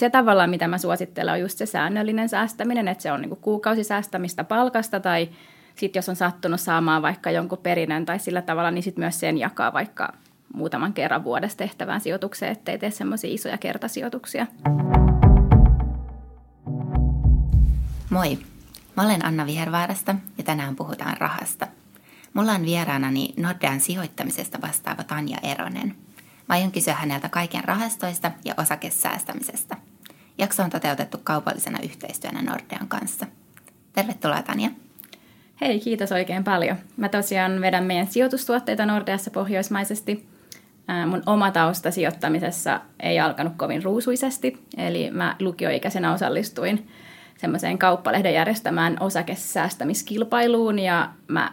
Se tavallaan, mitä mä suosittelen, on just se säännöllinen säästäminen, että se on niinku kuukausisäästämistä palkasta tai sitten jos on sattunut saamaan vaikka jonkun perinnön tai sillä tavalla, niin sitten myös sen jakaa vaikka muutaman kerran vuodessa tehtävään sijoitukseen, ettei tee semmoisia isoja kertasijoituksia. Moi, mä olen Anna Vihervaarasta ja tänään puhutaan rahasta. Mulla on vieraanani Nordean sijoittamisesta vastaava Tanja Eronen. Mä aion kysyä häneltä kaiken rahastoista ja osakesäästämisestä. Jakso on toteutettu kaupallisena yhteistyönä Nordean kanssa. Tervetuloa, Tanja. Hei, kiitos oikein paljon. Mä tosiaan vedän meidän sijoitustuotteita Nordeassa pohjoismaisesti. Mun oma tausta sijoittamisessa ei alkanut kovin ruusuisesti, eli mä lukioikäisenä osallistuin semmoiseen Kauppalehden järjestämään osakesäästämiskilpailuun, ja mä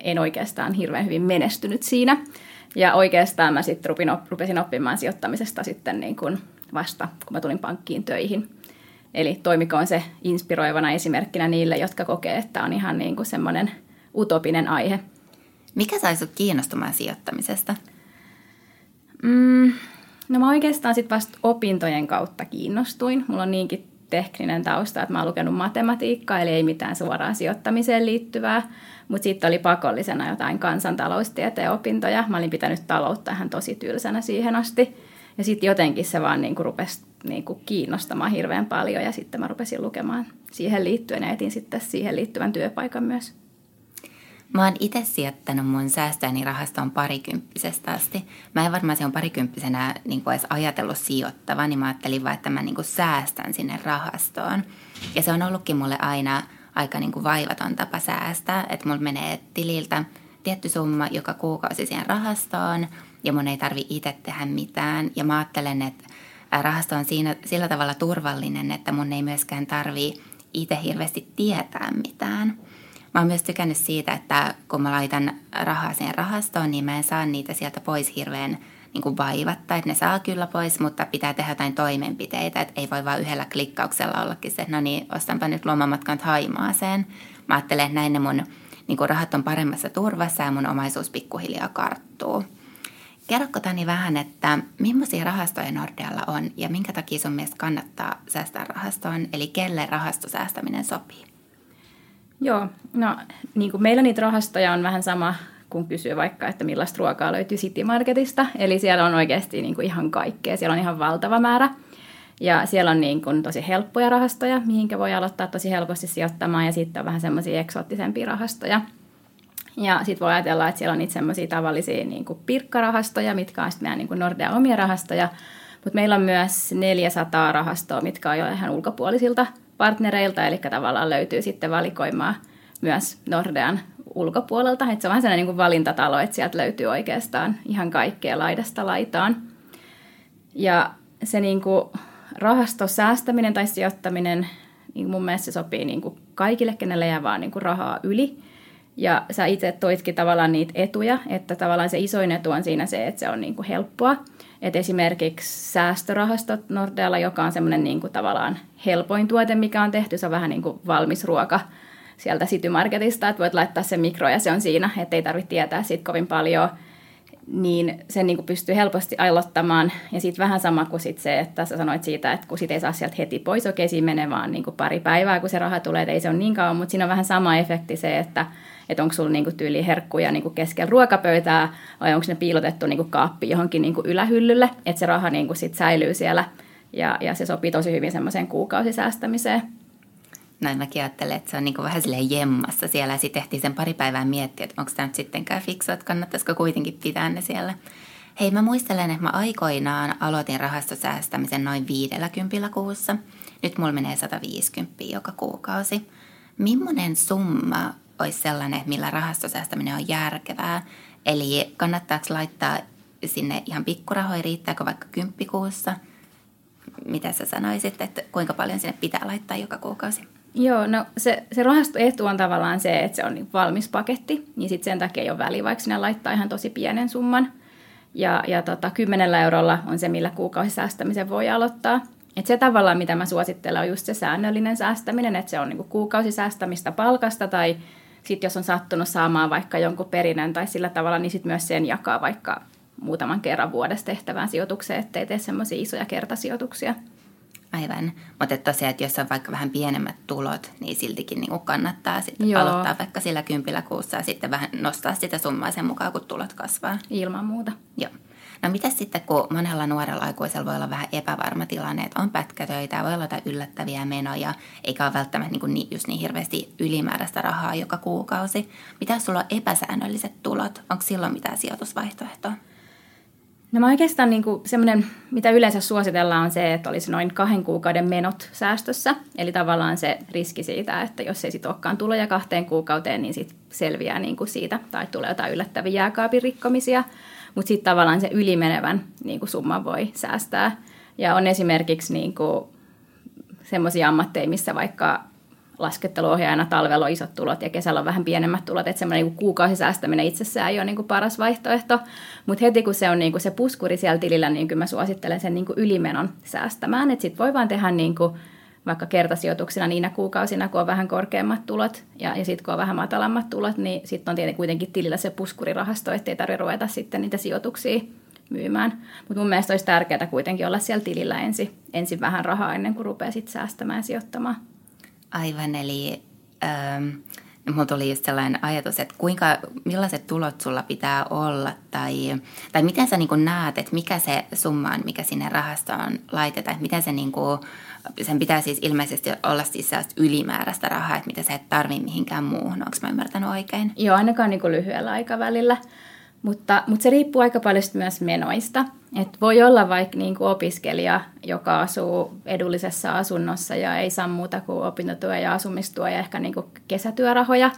en oikeastaan hirveän hyvin menestynyt siinä. Ja oikeastaan mä sitten rupesin oppimaan sijoittamisesta sitten niin kuin vasta, kun mä tulin pankkiin töihin. Eli toimikoon se inspiroivana esimerkkinä niille, jotka kokee, että on ihan niin kuin semmoinen utopinen aihe. Mikä sai sut kiinnostumaan sijoittamisesta? No mä oikeastaan sitten vasta opintojen kautta kiinnostuin. Mulla on niinkin tekninen tausta, että mä oon lukenut matematiikkaa, eli ei mitään suoraan sijoittamiseen liittyvää, mutta sitten oli pakollisena jotain kansantaloustieteen opintoja. Mä olin pitänyt taloutta ihan tosi tylsänä siihen asti, ja sitten jotenkin se vaan niinku rupesi niinku kiinnostamaan hirveän paljon, ja sitten mä rupesin lukemaan siihen liittyen, ja etin sitten siihen liittyvän työpaikan myös. Mä oon itse sijoittanut mun säästöni rahastoon parikymppisestä asti. Mä en varmaan silloin parikymppisenä niinku edes ajatellut sijoittavaa, niin mä ajattelin vaan, että mä niinku säästän sinne rahastoon. Ja se on ollutkin mulle aina aika niinku vaivaton tapa säästää, että mulla menee tililtä tietty summa joka kuukausi siihen rahastoon, ja mun ei tarvi itse tehdä mitään. Ja mä ajattelen, että rahasto on sillä tavalla turvallinen, että mun ei myöskään tarvi itse hirveästi tietää mitään. Mä oon myös tykännyt siitä, että kun mä laitan rahaa siihen rahastoon, niin mä en saa niitä sieltä pois hirveän niin kuin vaivatta. Että ne saa kyllä pois, mutta pitää tehdä jotain toimenpiteitä. Että ei voi vaan yhdellä klikkauksella ollakin se, että no niin, ostanpa nyt lomamatkan Thaimaaseen. Mä ajattelen, että näin ne mun niin kuin rahat on paremmassa turvassa ja mun omaisuus pikkuhiljaa karttuu. Kerrotko Tani vähän, että millaisia rahastoja Nordealla on ja minkä takia sun mielestä kannattaa säästää rahastoon? Eli kelle rahastosäästäminen sopii? Joo, no niin kuin meillä niitä rahastoja on vähän sama, kun kysyy vaikka, että millaista ruokaa löytyy City Marketista. Eli siellä on oikeasti niin kuin ihan kaikkea, siellä on ihan valtava määrä. Ja siellä on niin kuin tosi helppoja rahastoja, mihinkä voi aloittaa tosi helposti sijoittamaan. Ja sitten on vähän semmoisia eksoottisempia rahastoja. Ja sitten voi ajatella, että siellä on niitä semmoisia tavallisia niin kuin pirkkarahastoja, mitkä on sitten meidän niin kuin Nordean omia rahastoja. Mutta meillä on myös 400 rahastoa, mitkä on jo ihan ulkopuolisilta partnereilta, eli tavallaan löytyy sitten valikoimaa myös Nordean ulkopuolelta. Että se on vähän sellainen niin kuin valintatalo, että sieltä löytyy oikeastaan ihan kaikkea laidasta laitaan. Ja se niin kuin rahastosäästäminen tai sijoittaminen, niin mun mielestä se sopii niin kuin kaikille, kenelle jää vaan niin kuin rahaa yli. Ja sä itse toitkin tavallaan niitä etuja, että tavallaan se isoin etu on siinä se, että se on niin kuin helppoa. Et esimerkiksi säästörahastot Nordealla, joka on semmoinen niin kuin tavallaan helpoin tuote, mikä on tehty, se on vähän niin kuin valmis ruoka sieltä City Marketista, että voit laittaa sen mikroon ja se on siinä, ettei tarvitse tietää siitä kovin paljon, niin sen niin kuin pystyy helposti aloittamaan. Ja sitten vähän sama kuin sit se, että sä sanoit siitä, että kun sit ei saa sieltä heti pois, okei siinä menee vaan niin kuin pari päivää, kun se raha tulee, että ei se ole niin kauan, mutta siinä on vähän sama efekti se, että onko sulla niinku tyyliin herkkuja niinku keskellä ruokapöytää, vai onko ne piilotettu niinku kaappiin johonkin niinku ylähyllylle, että se raha niinku sit säilyy siellä, ja se sopii tosi hyvin semmoiseen kuukausisäästämiseen. Näin mäkin ajattelen, että se on niinku vähän silleen jemmassa siellä, ja sitten tehtiin sen pari päivää miettiä, että onko tämä nyt sittenkään fiksua, että kannattaisiko kuitenkin pitää ne siellä. Hei, mä muistelen, että mä aikoinaan aloitin rahastosäästämisen noin 50 kuussa. Nyt mulla menee 150 joka kuukausi. Millainen summa olisi sellainen, että millä rahastosäästäminen on järkevää? Eli kannattaako laittaa sinne ihan pikkurahoja, riittääkö vaikka 10 kuussa? Mitä sä sanoisit, että kuinka paljon sinne pitää laittaa joka kuukausi? Joo, no se rahastoehtu on tavallaan se, että se on valmis paketti, niin sitten sen takia ei ole väliä, vaikka sinne laittaa ihan tosi pienen summan. Ja 10 eurolla on se, millä kuukausisäästämisen voi aloittaa. Et se tavallaan, mitä mä suosittelen, on just se säännöllinen säästäminen, että se on niinku kuukausisäästämistä palkasta tai sitten jos on sattunut saamaan vaikka jonkun perinnön tai sillä tavalla, niin sitten myös sen jakaa vaikka muutaman kerran vuodessa tehtävään sijoitukseen, ettei tee semmoisia isoja kertasijoituksia. Aivan. Mutta tosiaan, että jos on vaikka vähän pienemmät tulot, niin siltikin niin kannattaa sitten aloittaa vaikka sillä 10 kuussa ja sitten vähän nostaa sitä summaa sen mukaan, kun tulot kasvaa. Ilman muuta. Joo. No mitäs sitten, kun monella nuorella aikuisella voi olla vähän epävarma tilanne, että on pätkätöitä, voi olla yllättäviä menoja, eikä ole välttämättä just niin hirveästi ylimääräistä rahaa joka kuukausi. Mitä jos sulla on epäsäännölliset tulot? Onko silloin mitään sijoitusvaihtoehtoa? No mä oikeastaan niin kuin semmoinen, mitä yleensä suositellaan on se, että olisi noin 2 kuukauden menot säästössä. Eli tavallaan se riski siitä, että jos ei sit olekaan tuloja 2 kuukauteen, niin sit selviää niin kuin siitä tai tulee jotain yllättäviä jääkaapin rikkomisia. Mutta sitten tavallaan se ylimenevän niin kuin summan voi säästää. Ja on esimerkiksi niin kuin semmoisia ammatteja, missä vaikka lasketteluohjaajana talvella on isot tulot ja kesällä on vähän pienemmät tulot, että semmoinen niin kuukausisäästäminen itsessään ei ole niin kuin paras vaihtoehto, mutta heti kun se on niin kuin se puskuri siellä tilillä, niin kyllä mä suosittelen sen niin kuin ylimenon säästämään, että sitten voi vaan tehdä niin kuin vaikka kertasijoituksena niinä kuukausina, kun on vähän korkeammat tulot ja sitten kun on vähän matalammat tulot, niin sitten on tietenkin kuitenkin tilillä se puskurirahasto, ettei tarvitse ruveta sitten niitä sijoituksia myymään, mutta mun mielestä olisi tärkeää kuitenkin olla siellä tilillä ensin vähän rahaa ennen kuin rupeaa sitten säästämään ja sijoittamaan. Aivan, eli mulla tuli just sellainen ajatus, että millaiset tulot sulla pitää olla tai miten sä niin kuin näet, että mikä se summa on, mikä sinne rahastoon laitetaan, että miten se niin kuin, sen pitää siis ilmeisesti olla siis ylimääräistä rahaa, että mitä sä et tarvii mihinkään muuhun, onko mä ymmärtänyt oikein? Joo, ainakaan niin kuin lyhyellä aikavälillä, mutta se riippuu aika paljon myös menoista. Et voi olla vaikka niin kuin opiskelija, joka asuu edullisessa asunnossa ja ei saa muuta kuin opintotyö ja asumistuo ja ehkä niin kuin kesätyörahoja,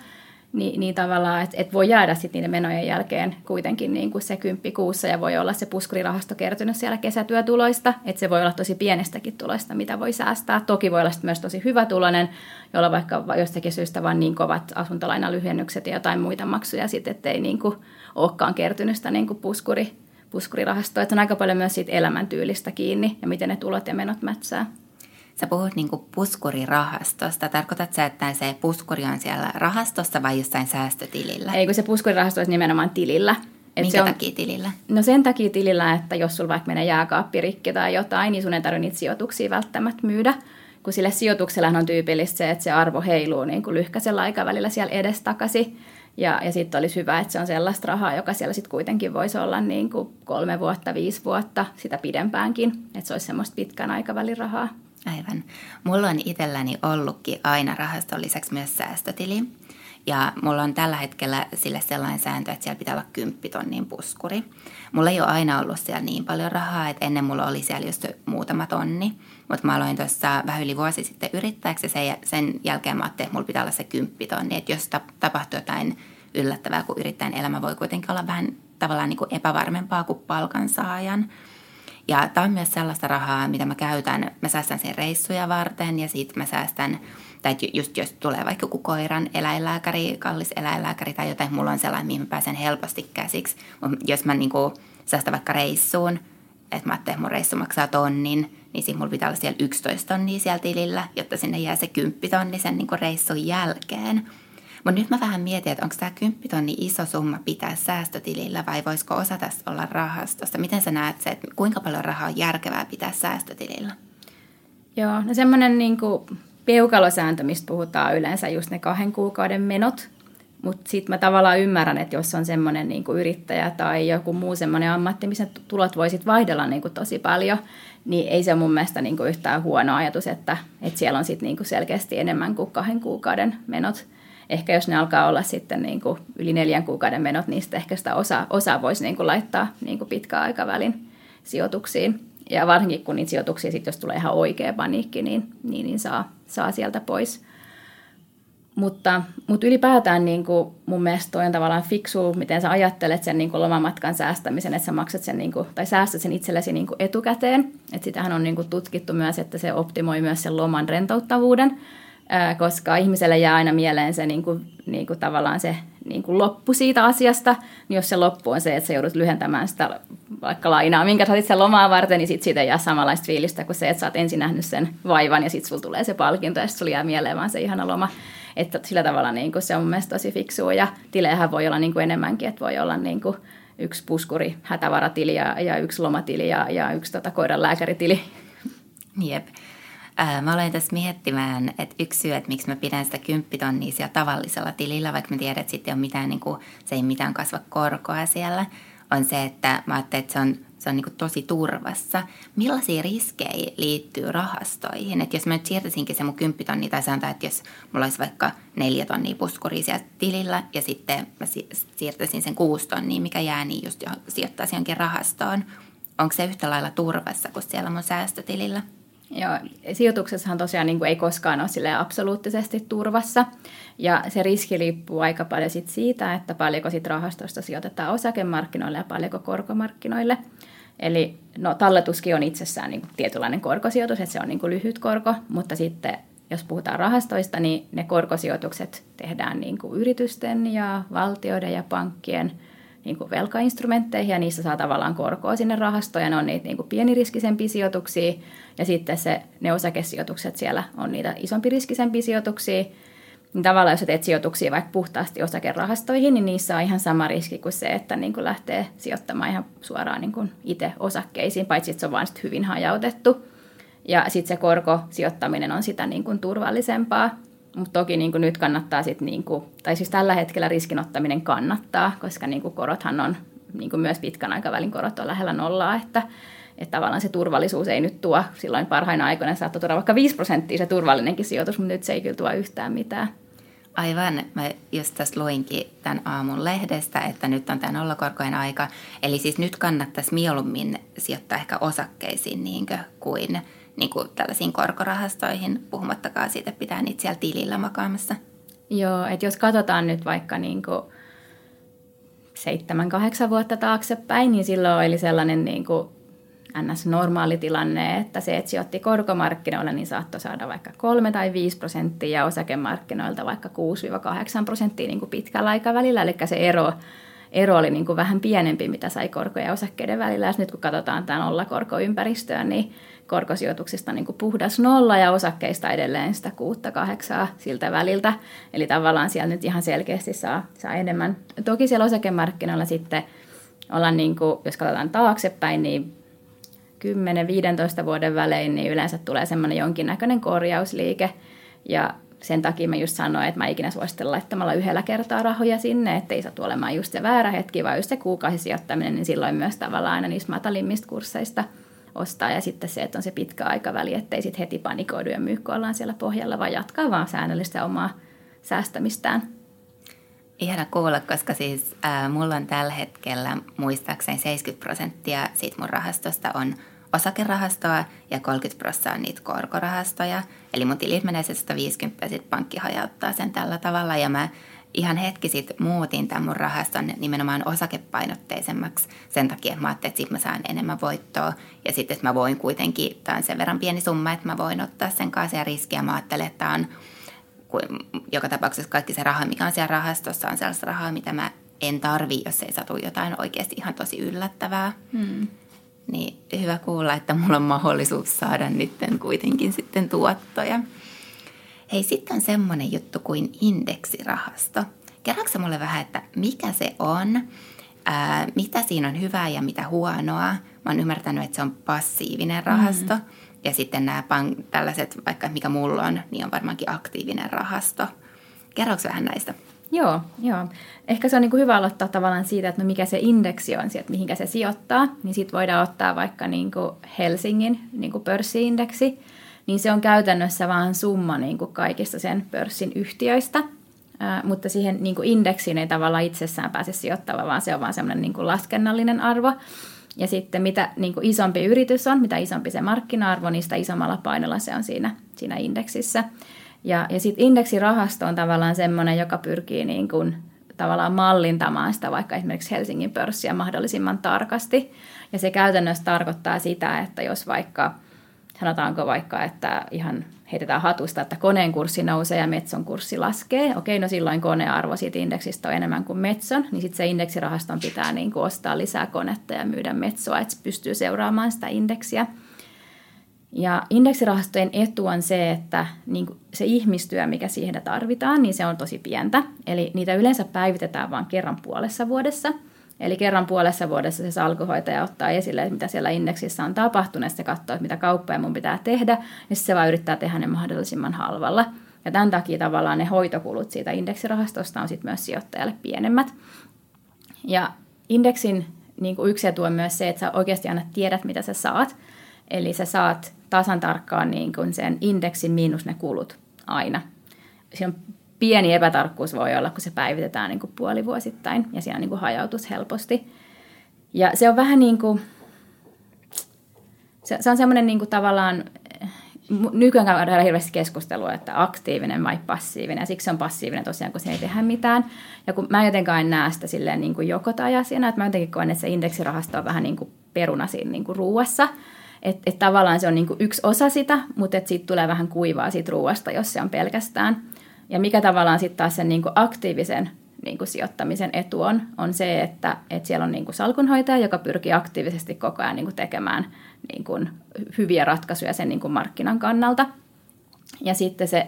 niin tavallaan, että voi jäädä sitten niiden menojen jälkeen kuitenkin niin kuin se 10 kuussa ja voi olla se puskurirahasto kertynyt siellä kesätyötuloista, että se voi olla tosi pienestäkin tuloista, mitä voi säästää. Toki voi olla sitten myös tosi hyvä tuloinen, jolla vaikka jostakin syystä vaan niin kovat asuntolainalyhennykset ja jotain muita maksuja sitten, ettei niin kuin olekaan kertynyt sitä niin kuin puskurirahastoa, että on aika paljon myös siitä elämäntyylistä kiinni ja miten ne tulot ja menot mätsää. Sä puhut niin kuin puskurirahastosta. Tarkoitatko sä, että se puskuri on siellä rahastossa vai jossain säästötilillä? Ei, kun se puskurirahasto olisi nimenomaan tilillä. Minkä takia tilillä? No sen takia tilillä, että jos sulla vaikka menee jääkaappirikki tai jotain, niin sun ei tarvitse niitä sijoituksia välttämättä myydä. Kun sille sijoituksellähän on tyypillistä se, että se arvo heiluu niin kuin lyhkäisellä aikavälillä siellä edestakaisin. Ja sitten olisi hyvä, että se on sellaista rahaa, joka siellä sitten kuitenkin voisi olla niin kuin 3 vuotta, 5 vuotta, sitä pidempäänkin. Että se olisi semmoista pitkän aikavälin rahaa. Aivan. Mulla on itselläni ollutkin aina rahaston lisäksi myös säästötili. Ja mulla on tällä hetkellä sille sellainen sääntö, että siellä pitää olla 10 000 puskuri. Mulla ei ole aina ollut siellä niin paljon rahaa, että ennen mulla oli siellä just muutama tonni. Mutta mä aloin tuossa vähän yli vuosi sitten yrittäjäksi ja sen jälkeen mä ajattelin, että mulla pitää olla se 10 000. Että jos tapahtuu jotain yllättävää, kun yrittäjän elämä voi kuitenkin olla vähän tavallaan niin kuin epävarmempaa kuin palkansaajan. Ja tämä on myös sellaista rahaa, mitä mä käytän. Mä säästän sen reissuja varten ja sitten mä säästän, tai just jos tulee vaikka joku koiran eläinlääkäri, kallis eläinlääkäri tai jotain, mulla on sellainen, mihin mä pääsen helposti käsiksi. Jos mä niinku säästän vaikka reissuun, että mä ajattelin, että mun reissu maksaa 1 000, niin siinä mulla pitää olla siellä 11 000 siellä tilillä, jotta sinne jää se 10 000 sen niinku reissun jälkeen. Mutta nyt mä vähän mietin, että onko tämä 10 000 iso summa pitää säästötilillä vai voisiko osa tässä olla rahastosta? Miten sä näet se, että kuinka paljon rahaa on järkevää pitää säästötilillä? Joo, no semmoinen niinku peukalosääntö, mistä puhutaan yleensä just ne 2 kuukauden menot. Mutta sitten mä tavallaan ymmärrän, että jos on semmoinen niinku yrittäjä tai joku muu semmoinen ammatti, missä tulot voisit vaihdella niinku tosi paljon, niin ei se ole mun mielestä niinku yhtään huono ajatus, että siellä on sit niinku selkeästi enemmän kuin 2 kuukauden menot. Ehkä jos ne alkaa olla sitten niin kuin yli 4 kuukauden menot, niin sitten ehkä sitä osa voisi niin kuin laittaa niin kuin pitkän aikavälin sijoituksiin. Ja varsinkin kun niitä sijoituksia, sit jos tulee ihan oikea paniikki, niin saa sieltä pois. Mutta ylipäätään niin kuin mun mielestä toi on tavallaan fiksua, miten sä ajattelet sen niin kuin lomamatkan säästämisen, että sä maksat sen niin kuin, tai säästät sen itsellesi niin kuin etukäteen. Et sitähän on niin kuin tutkittu myös, että se optimoi myös sen loman rentouttavuuden. Koska ihmiselle jää aina mieleen se, niin kuin tavallaan se niin kuin loppu siitä asiasta, niin jos se loppu on se, että sä joudut lyhentämään sitä vaikka lainaa, minkä sä otit sen lomaa varten, niin sit siitä jää samanlaista fiilistä kuin se, että sä oot ensin nähnyt sen vaivan ja sit sulla tulee se palkinto ja sit sulla jää mieleen vaan se ihana loma. Että sillä tavalla niin kuin se on mun mielestä tosi fiksua ja tilejähän voi olla niin kuin enemmänkin, että voi olla niin kuin 1 puskuri, hätävaratili ja 1 lomatili ja 1 koiran lääkäritili. Jep. Mä aloin tässä miettimään, että yksi syy, että miksi mä pidän sitä 10 000 siellä tavallisella tilillä, vaikka mä tiedän, että sitten ei ole mitään, niin kuin, se ei mitään kasva korkoa siellä, on se, että mä ajattelin, että se on niin kuin tosi turvassa. Millaisia riskejä liittyy rahastoihin? Että jos mä nyt siirtäisinkin se mun 10 000, tai sanotaan, että jos mulla olisi vaikka 4 000 puskuria siellä tilillä, ja sitten mä siirtäisin sen 6 000, mikä jää, niin just sijoittaisi jonkin rahastoon. Onko se yhtä lailla turvassa kuin siellä mun säästötilillä? Joo, sijoituksessahan tosiaan niin kuin ei koskaan ole absoluuttisesti turvassa, ja se riski riippuu aika paljon sit siitä, että paljonko sit rahastosta sijoitetaan osakemarkkinoille ja paljonko korkomarkkinoille. Eli no, talletuskin on itsessään niin kuin tietynlainen korkosijoitus, että se on niin kuin lyhyt korko, mutta sitten jos puhutaan rahastoista, niin ne korkosijoitukset tehdään niin kuin yritysten ja valtioiden ja pankkien niin kuin velkainstrumentteihin, ja niissä saa tavallaan korkoa sinne rahastoon, ja ne on niitä niin kuin pieniriskisempiä sijoituksia, ja sitten ne osakesijoitukset siellä on niitä isompiriskisempiä sijoituksia. Niin tavallaan jos teet sijoituksia vaikka puhtaasti osakerahastoihin, niin niissä on ihan sama riski kuin se, että niin kuin lähtee sijoittamaan ihan suoraan niin kuin itse osakkeisiin, paitsi että se on vaan sit hyvin hajautettu, ja sitten se korkosijoittaminen on sitä niin kuin turvallisempaa. Mutta toki niin kuin nyt kannattaa sitten, niin kuin, tai siis tällä hetkellä riskinottaminen kannattaa, koska niin kuin korothan on, niin kuin myös pitkän aikavälin korot on lähellä nollaa, että tavallaan se turvallisuus ei nyt tuo, silloin parhaina aikoina saattoi tuoda vaikka 5% se turvallinenkin sijoitus, mutta nyt se ei kyllä tuo yhtään mitään. Aivan. Mä just tässä luinkin tämän aamun lehdestä, että nyt on tämä nollakorkojen aika, eli siis nyt kannattaisi mieluummin sijoittaa ehkä osakkeisiin niinkö kuin tällaisiin korkorahastoihin, puhumattakaan siitä, että pitää niitä siellä tilillä makaamassa. Joo, että jos katsotaan nyt vaikka 7-8 vuotta taaksepäin, niin silloin oli sellainen NS-normaali tilanne, että se, että sijoitti korkomarkkinoilla, niin saattoi saada vaikka 3 tai 5% ja osakemarkkinoilta vaikka 6-8% niin kuin pitkällä aikavälillä, eli se ero oli niin kuin vähän pienempi, mitä sai korkoja ja osakkeiden välillä. Ja nyt kun katsotaan tämän nollakorkoympäristöä, niin korkosijoituksista on niin kuin puhdas nolla ja osakkeista edelleen sitä 6-8 siltä väliltä. Eli tavallaan siellä nyt ihan selkeästi saa enemmän. Toki siellä osakemarkkinoilla sitten ollaan, niin kuin, jos katsotaan taaksepäin, niin 10-15 vuoden välein niin yleensä tulee semmoinen jonkinnäköinen korjausliike. Ja sen takia mä just sanoin, että mä ikinä suosittelen laittamalla yhdellä kertaa rahoja sinne, ettei satu olemaan just se väärä hetki, vaan just se kuukausisijoittaminen, niin silloin myös tavallaan aina niistä matalimmista kursseista ostaa. Ja sitten se, että on se pitkä aikaväli, ettei sitten heti panikoidu ja myy, kun ollaan siellä pohjalla, vaan jatkaa vaan säännöllistä omaa säästämistään. Ihana kuulla, koska siis mulla on tällä hetkellä muistaakseni 70% siitä mun rahastosta on osakerahastoa ja 30% on niitä korkorahastoja. Eli mun tilit menee se 150, sit pankki hajauttaa sen tällä tavalla. Ja mä ihan hetki sit muutin tämän mun rahaston nimenomaan osakepainotteisemmaksi sen takia, että mä ajattelin, että sit mä saan enemmän voittoa. Ja sitten, että mä voin kuitenkin, tää on sen verran pieni summa, että mä voin ottaa sen kanssa ja riskiä. Mä ajattelin, että tää on joka tapauksessa kaikki se raha, mikä on siellä rahastossa, on sellaista rahaa, mitä mä en tarvii, jos ei satu jotain oikeasti ihan tosi yllättävää. Niin hyvä kuulla, että mulla on mahdollisuus saada niiden kuitenkin sitten tuottoja. Hei, sitten on semmoinen juttu kuin indeksirahasto. Kerroksä mulle vähän, että mikä se on, mitä siinä on hyvää ja mitä huonoa. Mä oon ymmärtänyt, että se on passiivinen rahasto. Ja sitten nämä tällaiset, vaikka mikä mulla on, niin on varmaankin aktiivinen rahasto. Kerroksä vähän näistä? Joo. Ehkä se on niin kuin hyvä aloittaa tavallaan siitä, että no mikä se indeksi on, että mihinkä se sijoittaa. Niin sitten voidaan ottaa vaikka niin kuin Helsingin niin kuin pörssiindeksi. Niin se on käytännössä vaan summa niin kuin kaikista sen pörssin yhtiöistä. Mutta siihen niin kuin indeksiin ei tavallaan itsessään pääse sijoittamaan, vaan se on vaan semmoinen niin kuin laskennallinen arvo. Ja sitten mitä niin kuin isompi yritys on, mitä isompi se markkina-arvo, niin sitä isommalla painolla se on siinä indeksissä. Ja sitten indeksirahasto on tavallaan semmoinen, joka pyrkii niin kuin tavallaan mallintamaan sitä vaikka esimerkiksi Helsingin pörssiä mahdollisimman tarkasti. Ja se käytännössä tarkoittaa sitä, että jos vaikka, sanotaanko vaikka, että ihan heitetään hatusta, että koneen kurssi nousee ja Metson kurssi laskee. Okei, no silloin konearvo siitä indeksistä on enemmän kuin Metson, niin sitten se indeksirahaston pitää niin kuin ostaa lisää konetta ja myydä Metsoa, että se pystyy seuraamaan sitä indeksiä. Ja indeksirahastojen etu on se, että niin se ihmistyö, mikä siihen tarvitaan, niin se on tosi pientä. Eli niitä yleensä päivitetään vain kerran puolessa vuodessa. Eli kerran puolessa vuodessa se salkuhoitaja ottaa esille, mitä siellä indeksissä on tapahtunut, ja se katsoo, mitä kauppoja mun pitää tehdä, niin se vaan yrittää tehdä ne mahdollisimman halvalla. Ja tämän takia tavallaan ne hoitokulut siitä indeksirahastosta on sitten myös sijoittajalle pienemmät. Ja indeksin niin kuin yksi etu on myös se, että sä oikeasti aina tiedät, mitä sä saat. Eli sä saat tasan tarkkaan niin kuin sen indeksin miinus ne kulut aina. Siinä on pieni epätarkkuus voi olla, kun se päivitetään niin kuin puolivuosittain ja siellä on niin kuin hajautus helposti. Ja se on vähän niin kuin, se on semmoinen niin kuin tavallaan, nykyään käydään hirveästi keskustelua, että aktiivinen vai passiivinen, ja siksi se on passiivinen tosiaan, kun se ei tehdä mitään. Ja kun mä jotenkaan en näe sitä silleen niin kuin joko tai asiana, että mä jotenkin koen, että se indeksirahasto on vähän niin kuin peruna siinä niin kuin ruuassa. Että tavallaan se on niin kuin yksi osa sitä, mutta että siitä tulee vähän kuivaa siitä ruuasta, jos se on pelkästään. Ja mikä tavallaan sitten taas sen niin kuin aktiivisen niin kuin sijoittamisen etu on se, että siellä on niin kuin salkunhoitaja, joka pyrkii aktiivisesti koko ajan niin kuin tekemään niin kuin hyviä ratkaisuja sen niin kuin markkinan kannalta. Ja sitten se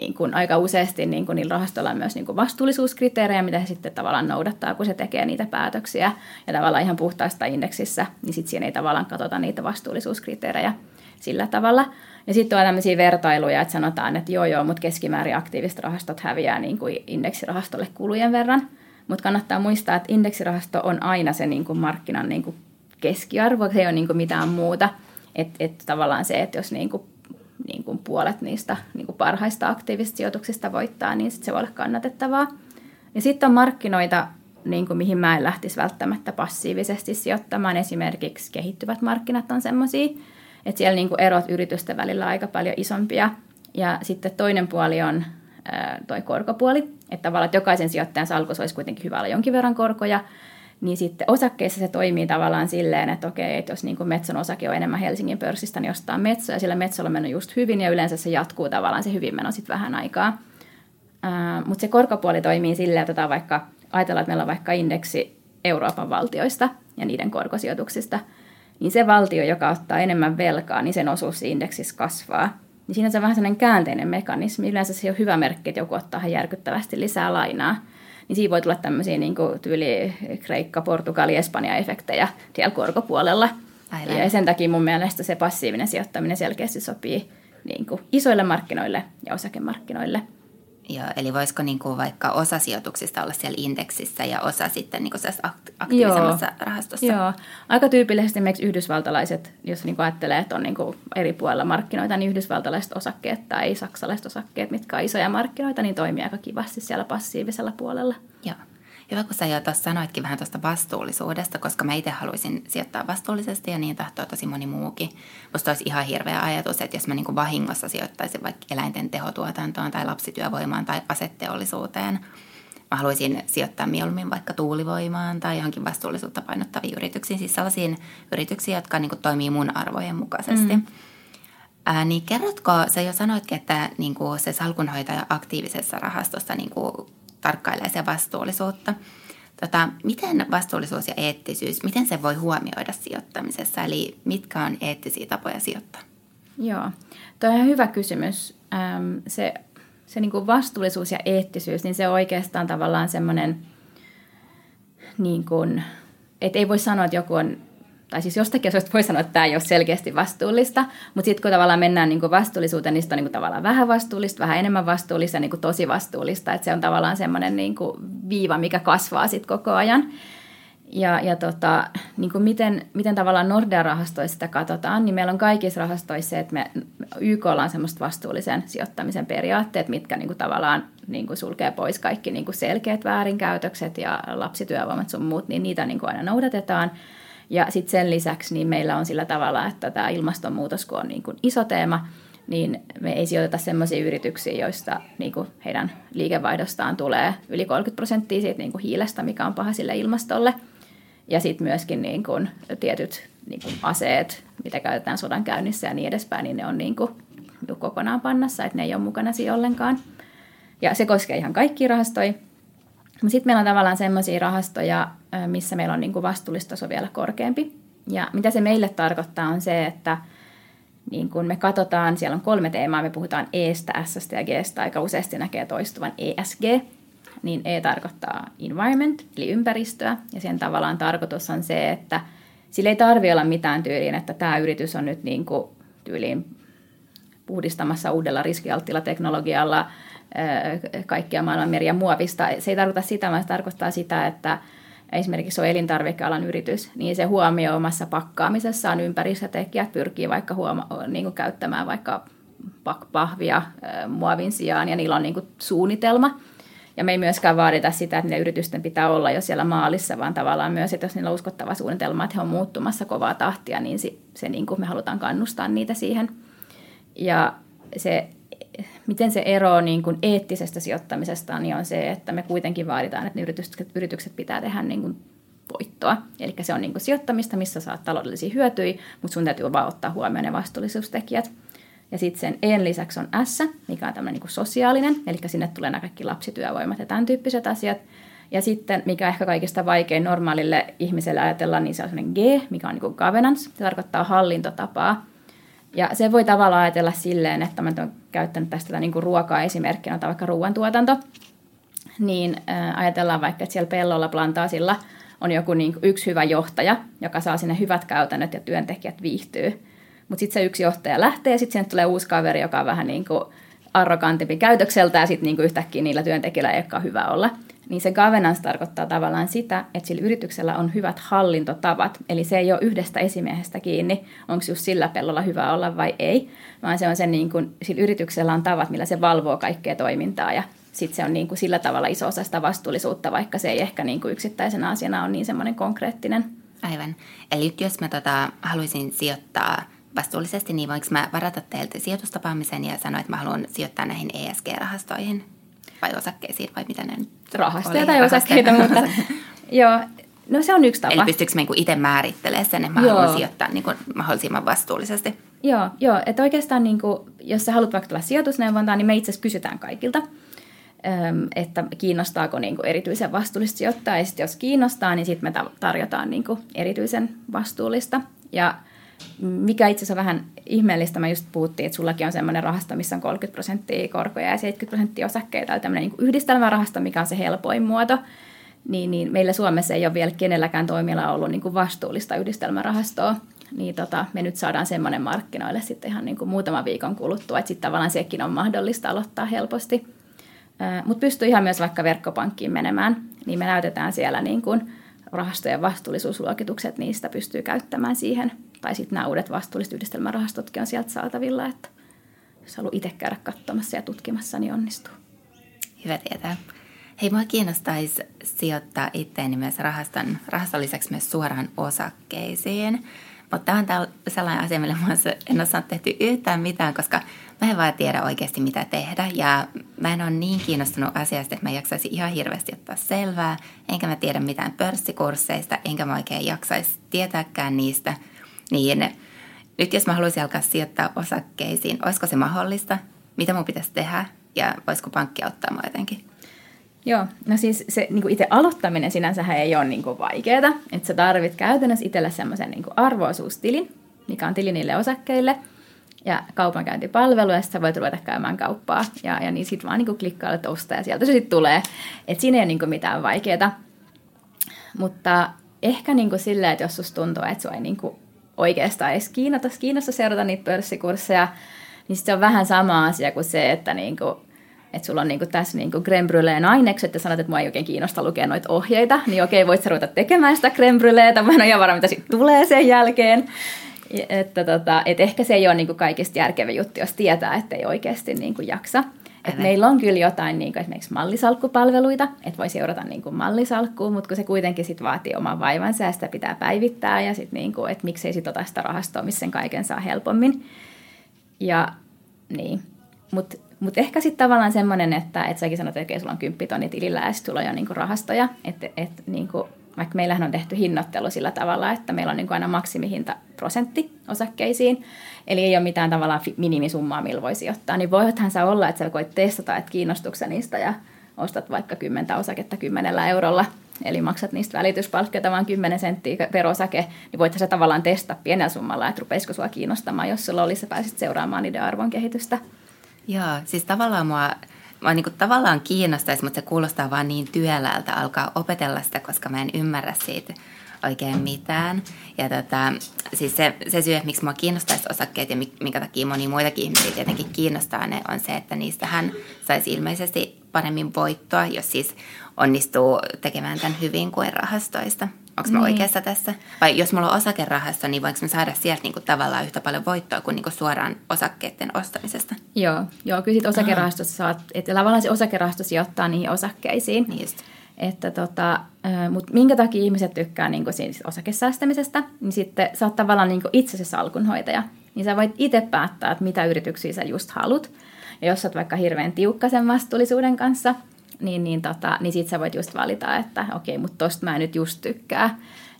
niin kuin aika useasti niin kuin niillä rahastoilla on myös niin kuin vastuullisuuskriteerejä, mitä se sitten tavallaan noudattaa, kun se tekee niitä päätöksiä. Ja tavallaan ihan puhtaasta indeksissä, niin sitten siinä ei tavallaan katsota niitä vastuullisuuskriteerejä sillä tavalla. Ja sitten on tämmöisiä vertailuja, että sanotaan, että joo, mutta keskimäärin aktiiviset rahastot häviää niin kuin indeksirahastolle kulujen verran. Mutta kannattaa muistaa, että indeksirahasto on aina se niin kuin markkinan niin kuin keskiarvo, se ei ole niin kuin mitään muuta. Että tavallaan se, että jos niin kuin puolet niistä niin kuin parhaista aktiivisista sijoituksista voittaa, niin sit se voi olla kannatettavaa. Ja sitten on markkinoita, niin kuin mihin mä en lähtisi välttämättä passiivisesti sijoittamaan. Esimerkiksi kehittyvät markkinat on semmoisia, että siellä niin kuin erot yritysten välillä on aika paljon isompia. Ja sitten toinen puoli on toi korkopuoli. Että tavallaan että jokaisen sijoittajan salkussa olisi kuitenkin hyvä olla jonkin verran korkoja. Niin sitten osakkeissa se toimii tavallaan silleen, että okei, että jos niin kuin Metson osake on enemmän Helsingin pörssistä, niin ostaa Metsoa, ja sillä Metsolla on mennyt just hyvin, ja yleensä se jatkuu tavallaan se hyvin meno sitten vähän aikaa. Mutta se korkopuoli toimii silleen, että ajatellaan, että meillä on vaikka indeksi Euroopan valtioista ja niiden korkosijoituksista, niin se valtio, joka ottaa enemmän velkaa, niin sen osuus indeksissä kasvaa. Niin siinä on se vähän sellainen käänteinen mekanismi. Yleensä se on hyvä merkki, että joku ottaa järkyttävästi lisää lainaa. Niin siinä voi tulla tämmöisiä niin kuin tyyli Kreikka, Portugali, Espanja-efektejä siellä korkopuolella. Aivan. Ja sen takia mun mielestä se passiivinen sijoittaminen selkeästi sopii niin kuin isoille markkinoille ja osakemarkkinoille. Joo, eli voisiko niin kuin vaikka osa sijoituksista olla siellä indeksissä ja osa sitten niin kuin aktiivisemmassa rahastossa? Joo, aika tyypillisesti meiksi yhdysvaltalaiset, jos niin kuin ajattelee, että on niin kuin eri puolilla markkinoita, niin yhdysvaltalaiset osakkeet tai saksalaiset osakkeet, mitkä on isoja markkinoita, niin toimii aika kivasti siellä passiivisella puolella. Joo. Hyvä, kun sä jo tuossa sanoitkin vähän tuosta vastuullisuudesta, koska mä itse haluaisin sijoittaa vastuullisesti ja niin tahtoo tosi moni muukin. Musta olisi ihan hirveä ajatus, että jos mä niin kuin vahingossa sijoittaisin vaikka eläinten tehotuotantoon tai lapsityövoimaan tai aseteollisuuteen, mä haluaisin sijoittaa mieluummin vaikka tuulivoimaan tai johonkin vastuullisuutta painottaviin yrityksiin, siis sellaisiin yrityksiin, jotka niin kuin toimii mun arvojen mukaisesti. Mm. Niin kerrotko, sä jo sanoitkin, että niin kuin se salkunhoitaja aktiivisessa rahastossa niin kuin tarkkailee se vastuullisuutta. Miten vastuullisuus ja eettisyys, miten se voi huomioida sijoittamisessa? Eli mitkä on eettisiä tapoja sijoittaa? Joo, tuo on hyvä kysymys. Se niin kuin vastuullisuus ja eettisyys, niin se on oikeastaan tavallaan semmoinen, niin kuin, että ei voi sanoa, että joku on, tai siis jostakin asioista voi sanoa, että tämä ei ole selkeästi vastuullista, mutta sitten kun tavallaan mennään niin kuin vastuullisuuteen, niin sitä on niin kuin tavallaan vähän vastuullista, vähän enemmän vastuullista ja niin kuin tosi vastuullista. Että se on tavallaan semmoinen niin kuin viiva, mikä kasvaa sitten koko ajan. Ja niin kuin miten tavallaan Nordea-rahastoissa sitä katsotaan, niin meillä on kaikissa rahastoissa se, että me YK:lla on semmoiset vastuullisen sijoittamisen periaatteet, mitkä niin kuin tavallaan niin kuin sulkee pois kaikki niin kuin selkeät väärinkäytökset ja lapsityövoimat sun muut, niin niitä niin kuin aina noudatetaan. Ja sitten sen lisäksi niin meillä on sillä tavalla, että tämä ilmastonmuutos, kun on niin kuin iso teema, niin me ei sijoiteta sellaisia yrityksiä, joista niin kuin heidän liikevaihdostaan tulee yli 30% siitä niin kuin hiilestä, mikä on paha sille ilmastolle. Ja sitten myöskin niin kuin tietyt niin kuin aseet, mitä käytetään sodan käynnissä ja niin edespäin, niin ne on niin kuin kokonaan pannassa, että ne ei ole mukana siinä ollenkaan. Ja se koskee ihan kaikkia rahastoja. Sitten meillä on tavallaan semmoisia rahastoja, missä meillä on niin kuin vastuullistaso vielä korkeampi. Ja mitä se meille tarkoittaa on se, että niin kuin me katsotaan, siellä on 3 teemaa, me puhutaan E:stä, S:stä ja G:stä, aika useasti näkee toistuvan ESG. niin E tarkoittaa environment, eli ympäristöä, ja sen tavallaan tarkoitus on se, että sillä ei tarvitse olla mitään tyyliin, että tämä yritys on nyt niin kuin tyyliin puhdistamassa uudella riskialttilla teknologialla kaikkia maailman meriä muovista. Se ei tarkoita sitä, vaan se tarkoittaa sitä, että esimerkiksi on elintarvikealan yritys, niin se huomioi omassa pakkaamisessaan ympäristötekijät, pyrkii vaikka niin kuin käyttämään vaikka pahvia muovin sijaan, ja niillä on niin kuin suunnitelma. Ja me ei myöskään vaadita sitä, että niiden yritysten pitää olla jo siellä maalissa, vaan tavallaan myös, että jos niillä on uskottava suunnitelma, että he on muuttumassa kovaa tahtia, niin se niin kuin me halutaan kannustaa niitä siihen. Ja se, miten se ero niin kuin eettisestä sijoittamisesta niin on se, että me kuitenkin vaaditaan, että ne yritykset pitää tehdä niin kuin voittoa. Eli se on niin kuin sijoittamista, missä saat taloudellisia hyötyjä, mutta sun täytyy vaan ottaa huomioon ne vastuullisuustekijät. Ja sitten sen en lisäksi on S, mikä on tämmöinen niin kuin sosiaalinen, eli sinne tulee nämä kaikki lapsityövoimat ja tämän tyyppiset asiat. Ja sitten, mikä ehkä kaikista vaikein normaalille ihmiselle ajatella, niin se on sellainen G, mikä on niin kuin governance, se tarkoittaa hallintotapaa. Ja se voi tavallaan ajatella silleen, että mä olen käyttänyt tästä niin kuin ruokaa esimerkkinä, tai vaikka ruoantuotanto, niin ajatellaan vaikka, että siellä pellolla plantaasilla on joku niin kuin yksi hyvä johtaja, joka saa sinne hyvät käytännöt ja työntekijät viihtyy. Mutta sitten se yksi johtaja lähtee ja sitten sinne tulee uusi kaveri, joka on vähän niin kuin arrogantimpi käytökseltä ja sitten niin kuin yhtäkkiä niillä työntekijöillä ei olekaan hyvä olla. Niin se governance tarkoittaa tavallaan sitä, että sillä yrityksellä on hyvät hallintotavat. Eli se ei ole yhdestä esimiehestä kiinni, onko just sillä pellolla hyvä olla vai ei, vaan se on se niin kuin, sillä yrityksellä on tavat, millä se valvoo kaikkea toimintaa ja sitten se on niin kuin sillä tavalla iso osa sitä vastuullisuutta, vaikka se ei ehkä niin kuin yksittäisenä asiana ole niin semmoinen konkreettinen. Aivan. Eli jos mä haluaisin sijoittaa vastuullisesti, niin voinko mä varata teiltä sijoitustapaamisen ja sanoa, että mä haluan sijoittaa näihin ESG-rahastoihin vai osakkeisiin vai mitä ne nyt rahastoja tai osakkeita, mutta joo, no se on yksi tapa. Eli pystyykö mä itse määrittelemään sen, että mä haluan sijoittaa niin kuin mahdollisimman vastuullisesti? Joo, että oikeastaan niin kuin, jos sä haluat vaikka tulla sijoitusneuvontaan, niin me itse asiassa kysytään kaikilta, että kiinnostaako niin kuin erityisen vastuullista sijoittaa, ja sitten jos kiinnostaa, niin sitten me tarjotaan niin kuin erityisen vastuullista, ja mikä itse asiassa on vähän ihmeellistä, mä just puhuttiin, että sullakin on semmoinen rahasto, missä on 30% korkoja ja 70% osakkeita, eli tämmöinen niin kuin yhdistelmärahasto, mikä on se helpoin muoto, niin meillä Suomessa ei ole vielä kenelläkään toimialalla ollut niin kuin vastuullista yhdistelmärahastoa, niin me nyt saadaan semmoinen markkinoille sitten ihan niin kuin muutaman viikon kuluttua, että sitten tavallaan sekin on mahdollista aloittaa helposti, mutta pystyy ihan myös vaikka verkkopankkiin menemään, niin me näytetään siellä niin kuin rahastojen vastuullisuusluokitukset, niistä pystyy käyttämään siihen. Tai sitten nämä uudet vastuulliset yhdistelmärahastotkin on sieltä saatavilla, että jos haluaa itse käydä katsomassa ja tutkimassa, niin onnistuu. Hyvä tietää. Hei, minua kiinnostaisi sijoittaa itseäni myös rahaston lisäksi myös suoraan osakkeisiin. Mutta tämä on sellainen asia, millä en ole saanut tehty yhtään mitään, koska mä en vaan tiedä oikeasti mitä tehdä. Ja mä en ole niin kiinnostunut asiasta, että mä jaksaisin ihan hirveästi ottaa selvää. Enkä mä tiedä mitään pörssikursseista, enkä mä oikein jaksaisi tietääkään niistä. Niin, nyt jos mä haluaisin alkaa sijoittaa osakkeisiin, olisiko se mahdollista? Mitä mun pitäisi tehdä ja voisiko pankki auttaa mua jotenkin? Joo, no siis se niin kuin itse aloittaminen sinänsähän ei ole niin kuin vaikeaa. Että sä tarvit käytännössä itsellä semmoisen niin kuin arvo-osuustilin, mikä on tili niille osakkeille ja kaupankäyntipalvelu, ja sitten sä voit ruveta käymään kauppaa. Ja niin sit vaan niin kuin klikkailla, että ostaa ja sieltä se sitten tulee. Että siinä ei ole niin kuin mitään vaikeaa. Mutta ehkä niin kuin silleen, että jos susta tuntuu, että sua ei niin kuin oikeastaan edes kiinnosta seurata niitä pörssikursseja, niin se on vähän sama asia kuin se, että että sulla on tässä crème brûléen ainekset ja sanot, että mua ei oikein kiinnosta lukea noita ohjeita, niin okei, voit sä ruveta tekemään sitä crème brûléetä, mä en ole ihan varma, mitä siitä tulee sen jälkeen. Et ehkä se ei ole kaikista järkevä juttu, jos tietää, että ei oikeasti jaksa. Meillä on kyllä jotain esimerkiksi mallisalkkupalveluita, että voi seurata mallisalkkua, mutta kun se kuitenkin sit vaatii oman vaivansa ja sitä pitää päivittää ja sitten että miksei sit ota sitä rahastoa, missä sen kaiken saa helpommin. Niin. Mut ehkä sitten tavallaan semmoinen, että et säkin sanot, että okei, sulla on 10 000 tilillä ja sitten sulla on jo rahastoja. Vaikka meillähän on tehty hinnoittelu sillä tavalla, että meillä on aina maksimihintaprosentti osakkeisiin, eli ei ole mitään tavallaan minimisummaa, millä voi sijoittaa, niin voithan sä olla, että sä voit testata, että kiinnostuksen niistä ja ostat vaikka 10 osaketta 10 €, eli maksat niistä välityspalkkiota vaan 10 senttiä per osake, niin voithan sä tavallaan testata pienellä summalla, että rupeisiko sua kiinnostamaan, jos sulla olisi, sä pääsit seuraamaan niiden arvon kehitystä. Joo, siis tavallaan mua Mä niin kuin tavallaan kiinnostaisi, mutta se kuulostaa vaan niin työläältä alkaa opetella sitä, koska mä en ymmärrä siitä oikein mitään. Ja siis se syy, että miksi mua kiinnostaisi osakkeet ja minkä takia monia muitakin ihmisiä tietenkin kiinnostaa ne, on se, että niistähän saisi ilmeisesti paremmin voittoa, jos siis onnistuu tekemään tämän hyvin kuin rahastoista. Onko mä oikeassa tässä? Vai jos mulla on osakerahasto, niin voinko mä saada sieltä niinku tavallaan yhtä paljon voittoa kuin niinku suoraan osakkeiden ostamisesta? Joo, kyllä sit osakerahastossa saat, että tavallaan se osakerahasto sijoittaa niihin osakkeisiin. Niin just. Että mutta minkä takia ihmiset tykkää niinku siis osakesäästämisestä, niin sitten sä oot tavallaan niinku itse se salkunhoitaja. Niin sä voit itse päättää, että mitä yrityksiä sä just haluat. Ja jos sä oot vaikka hirveän tiukka sen vastuullisuuden kanssa, niin sit sä voit just valita, että okei, mutta tosta mä nyt just tykkää.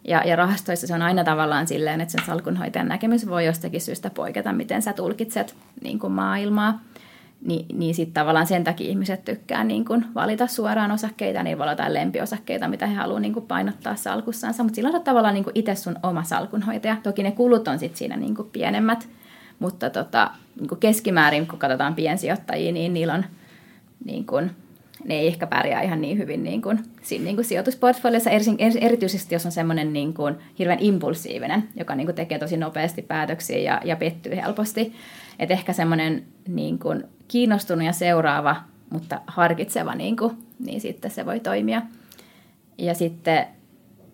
Ja rahastoissa se on aina tavallaan silleen, että sen salkunhoitajan näkemys voi jostakin syystä poiketa, miten sä tulkitset niin kuin maailmaa. Niin sit tavallaan sen takia ihmiset tykkää niin kuin valita suoraan osakkeita, niin valita lempiosakkeita, mitä he haluaa niin kuin painottaa salkussansa. Mutta silloin on tavallaan niin kuin itse sun oma salkunhoitaja. Toki ne kulut on sit siinä niin kuin pienemmät, mutta niin kuin keskimäärin, kun katsotaan piensijoittajia, niin niillä on niin kuin ne ei ehkä pärjää ihan niin hyvin niin kuin, siinä niin kuin sijoitusportfoliossa, erityisesti jos on semmoinen niin kuin hirveän impulsiivinen, joka niin kuin tekee tosi nopeasti päätöksiä ja pettyy helposti. Et ehkä semmoinen niin kuin kiinnostunut ja seuraava, mutta harkitseva, niin sitten se voi toimia. Ja sitten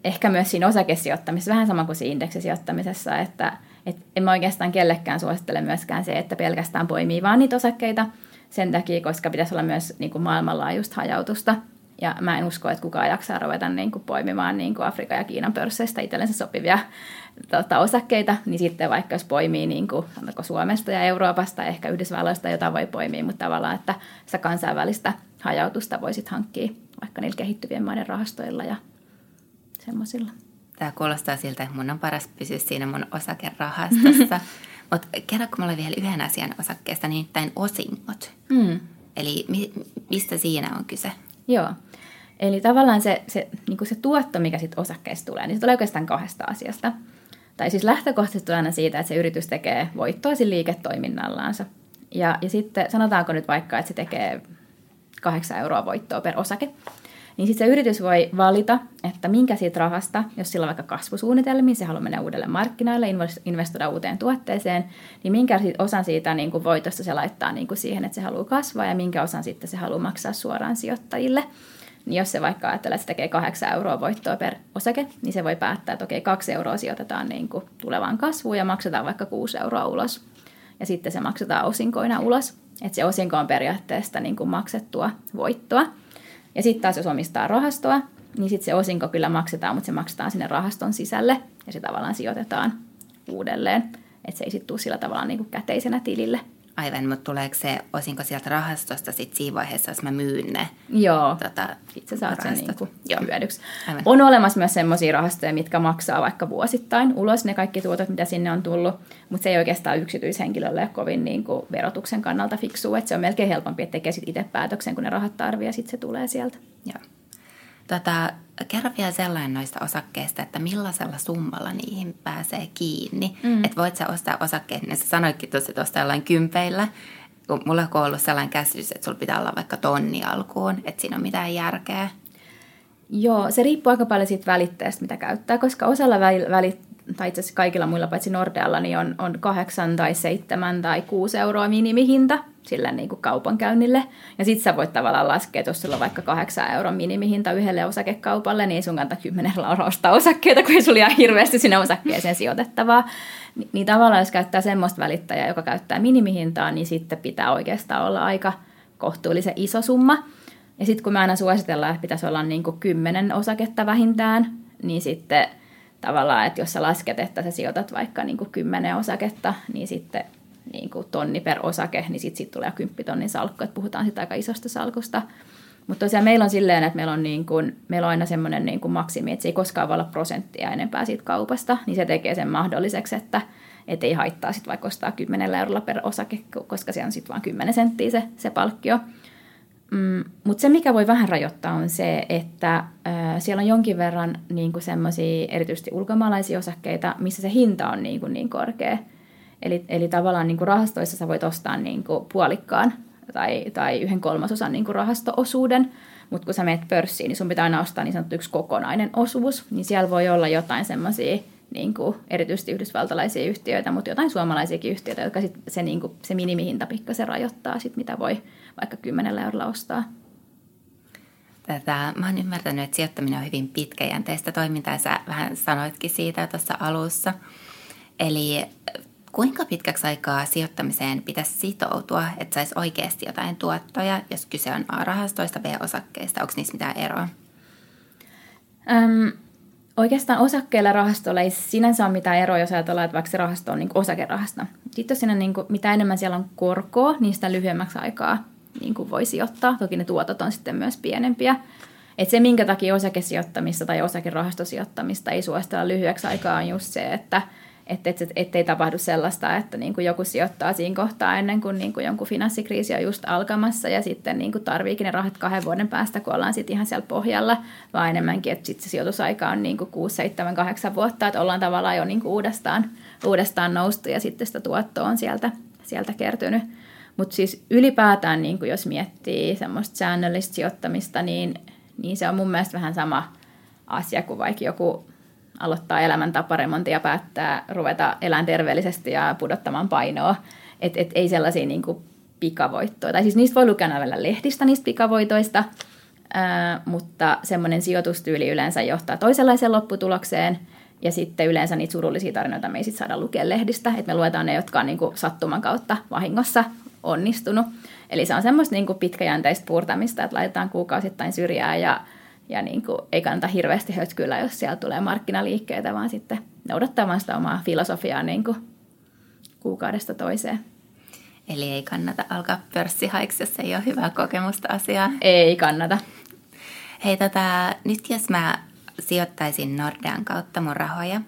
ehkä myös siinä osakesijoittamisessa, vähän sama kuin siinä indeksisijoittamisessa, että en mä oikeastaan kellekään suosittele myöskään se, että pelkästään poimii vaan niitä osakkeita, sen takia, koska pitäisi olla myös niin kuin maailmanlaajuista hajautusta. Ja mä en usko, että kukaan jaksaa ruveta niin kuin poimimaan niin kuin Afrikan ja Kiinan pörsseistä itsellensä sopivia osakkeita. Niin sitten vaikka jos poimii niin kuin, Suomesta ja Euroopasta, ehkä Yhdysvalloista, jota voi poimia, mutta tavallaan, että sitä kansainvälistä hajautusta voisit hankkia vaikka niillä kehittyvien maiden rahastoilla ja semmoisilla. Tämä kuulostaa siltä, että mun on paras pysyä siinä mun osakerahastossa. Mutta kerro, kun mulla on vielä yhden asian osakkeesta, niin tämän osingot. Eli mistä siinä on kyse? Joo. Eli tavallaan se, niin se tuotto, mikä sitten osakkeesta tulee, niin se tulee oikeastaan kahdesta asiasta. Tai siis lähtökohtaisesti tulee aina siitä, että se yritys tekee voittoa sillä liiketoiminnallaansa. Ja sitten sanotaanko nyt vaikka, että se tekee 8 euroa voittoa per osake. Niin sitten se yritys voi valita, että minkä siitä rahasta, jos sillä on vaikka kasvusuunnitelmia, se haluaa mennä uudelle markkinoille, investoida uuteen tuotteeseen, niin minkä osan siitä niin kuin voitosta se laittaa niin kuin siihen, että se haluaa kasvaa, ja minkä osan sitten se haluaa maksaa suoraan sijoittajille. Niin jos se vaikka ajattelee, että se tekee 8 euroa voittoa per osake, niin se voi päättää, että okei, 2 euroa sijoitetaan niin kuin tulevaan kasvuun ja maksetaan vaikka 6 euroa ulos. Ja sitten se maksetaan osinkoina ulos, että se osinko on periaatteessa niin kuin maksettua voittoa. Ja sitten taas, jos omistaa rahastoa, niin sitten se osinko kyllä maksetaan, mutta se maksetaan sinne rahaston sisälle ja se tavallaan sijoitetaan uudelleen. Että se ei sitten tule sillä tavallaan niin kuin käteisenä tilille. Aivan, mutta tuleeko se osinko sieltä rahastosta sitten siinä vaiheessa, jos mä myyn ne? Joo, sitten sä saat sen niin kuin hyödyksi. On olemassa myös semmoisia rahastoja, mitkä maksaa vaikka vuosittain ulos ne kaikki tuotot, mitä sinne on tullut. Mutta se ei oikeastaan yksityishenkilölle ole kovin niin kuin verotuksen kannalta fiksua. Se on melkein helpompi, että tekee sitten itse päätöksen, kun ne rahat tarvitsee ja sitten se tulee sieltä. Joo. Kerro vielä sellainen noista osakkeista, että millaisella summalla niihin pääsee kiinni. Että voit sä ostaa osakkeet, niin sä sanoitkin tuossa, että ostaa jollain kympeillä. Mulla on ollut sellainen käsitys, että sulla pitää olla vaikka 1 000 alkuun, että siinä on mitään järkeä. Joo, se riippuu aika paljon siitä välitteestä, mitä käyttää, koska osalla tai itse asiassa kaikilla muilla paitsi Nordealla, niin on 8 tai 7 tai 6 euroa minimihinta sillä niin kuin kaupankäynnille. Ja sit sä voit tavallaan laskea, että jos sulla on vaikka 8 euron minimihinta yhdelle osakekaupalle, niin ei sun kannata 10 euroa ostaa osakkeita, kun ei sulla ihan hirveästi sinne osakkeeseen sijoitettavaa. Niin tavallaan jos käyttää semmoista välittäjää, joka käyttää minimihintaa, niin sitten pitää oikeastaan olla aika kohtuullisen iso summa. Ja sitten kun me aina suositellaan, että pitäisi olla niin kuin 10 osaketta vähintään, niin sitten tavallaan, että jos sä lasket, että sä sijoitat vaikka niin kuin 10 osaketta, niin sitten niin kuin 1 000 per osake, niin sitten tulee 10 000 salkku, että puhutaan sitä aika isosta salkusta. Mutta tosiaan meillä on silleen, että meillä on aina semmoinen niin kuin maksimi, että se ei koskaan voi olla prosenttia enempää siitä kaupasta, niin se tekee sen mahdolliseksi, että ei haittaa sitten vaikka ostaa 10 eurolla per osake, koska se on sitten vaan 10 senttiä se palkkio. Mutta se, mikä voi vähän rajoittaa, on se, että siellä on jonkin verran niinku semmoisia erityisesti ulkomaalaisia osakkeita, missä se hinta on niin korkea. Eli tavallaan niinku rahastoissa sä voit ostaa niinku puolikkaan tai 1/3 niin kuin rahasto-osuuden, mutta kun sä menet pörssiin, niin sun pitää aina ostaa niin sanottu yksi kokonainen osuus, niin siellä voi olla jotain semmoisia niin kuin erityisesti yhdysvaltalaisia yhtiöitä, mutta jotain suomalaisiakin yhtiöitä, jotka sit se minimihinta pikkasen rajoittaa, sit mitä voi vaikka 10 eurolla ostaa. Mä oon ymmärtänyt, että sijoittaminen on hyvin pitkäjänteistä toimintaa. Sä vähän sanoitkin siitä tuossa alussa. Eli kuinka pitkäksi aikaa sijoittamiseen pitäisi sitoutua, että saisi oikeasti jotain tuottoja, jos kyse on A-rahastoista, B-osakkeista? Onko niissä mitään eroa? Oikeastaan osakkeilla ja rahastolla ei sinänsä ole mitään eroa, jos ajatellaan, että vaikka se rahasto on niin kuin osakerahasta. Sitten jos siinä niin kuin, mitä enemmän siellä on korkoa, niin sitä lyhyemmäksi aikaa niin kuin voi sijoittaa. Toki ne tuotot on sitten myös pienempiä. Et se, minkä takia osakesijoittamista tai osakerahastosijoittamista ei suositella lyhyeksi aikaa, on just se, että ei tapahdu sellaista, että niin kuin joku sijoittaa siinä kohtaa ennen kuin, jonkun finanssikriisi on just alkamassa ja sitten niin kuin tarviikin ne rahat 2 vuoden päästä, kun ollaan sitten ihan siellä pohjalla, vaan enemmänkin, että sitten se sijoitusaika on niin kuin 6, 7, 8 vuotta, että ollaan tavallaan jo niin kuin uudestaan noustu ja sitten sitä tuottoa on sieltä kertynyt. Mutta siis ylipäätään, niin kuin jos miettii semmoista säännöllistä sijoittamista, niin se on mun mielestä vähän sama asia kuin vaikka joku aloittaa elämäntaparemontin ja päättää ruveta elämään terveellisesti ja pudottamaan painoa. Että ei sellaisia niin kuin pikavoittoja. Tai siis niistä voi lukea välillä lehdistä niistä pikavoitoista, mutta semmoinen sijoitustyyli yleensä johtaa toisenlaiseen lopputulokseen. Ja sitten yleensä niitä surullisia tarinoita me ei sitten saada lukea lehdistä. Että me luetaan ne, jotka on niin kuin sattuman kautta vahingossa onnistunut. Eli se on semmoista niin kuin pitkäjänteistä puurtamista, että laitetaan kuukausittain syrjään ja niin kuin ei kannata hirveästi hötkyillä, jos siellä tulee markkinaliikkeitä, vaan sitten noudattaa vaan sitä omaa filosofiaa niin kuin kuukaudesta toiseen. Eli ei kannata alkaa pörssihaiksi, jos ei ole hyvää kokemusta asiaa? Ei kannata. Hei, nyt jos mä sijoittaisin Nordean kautta mun rahoja,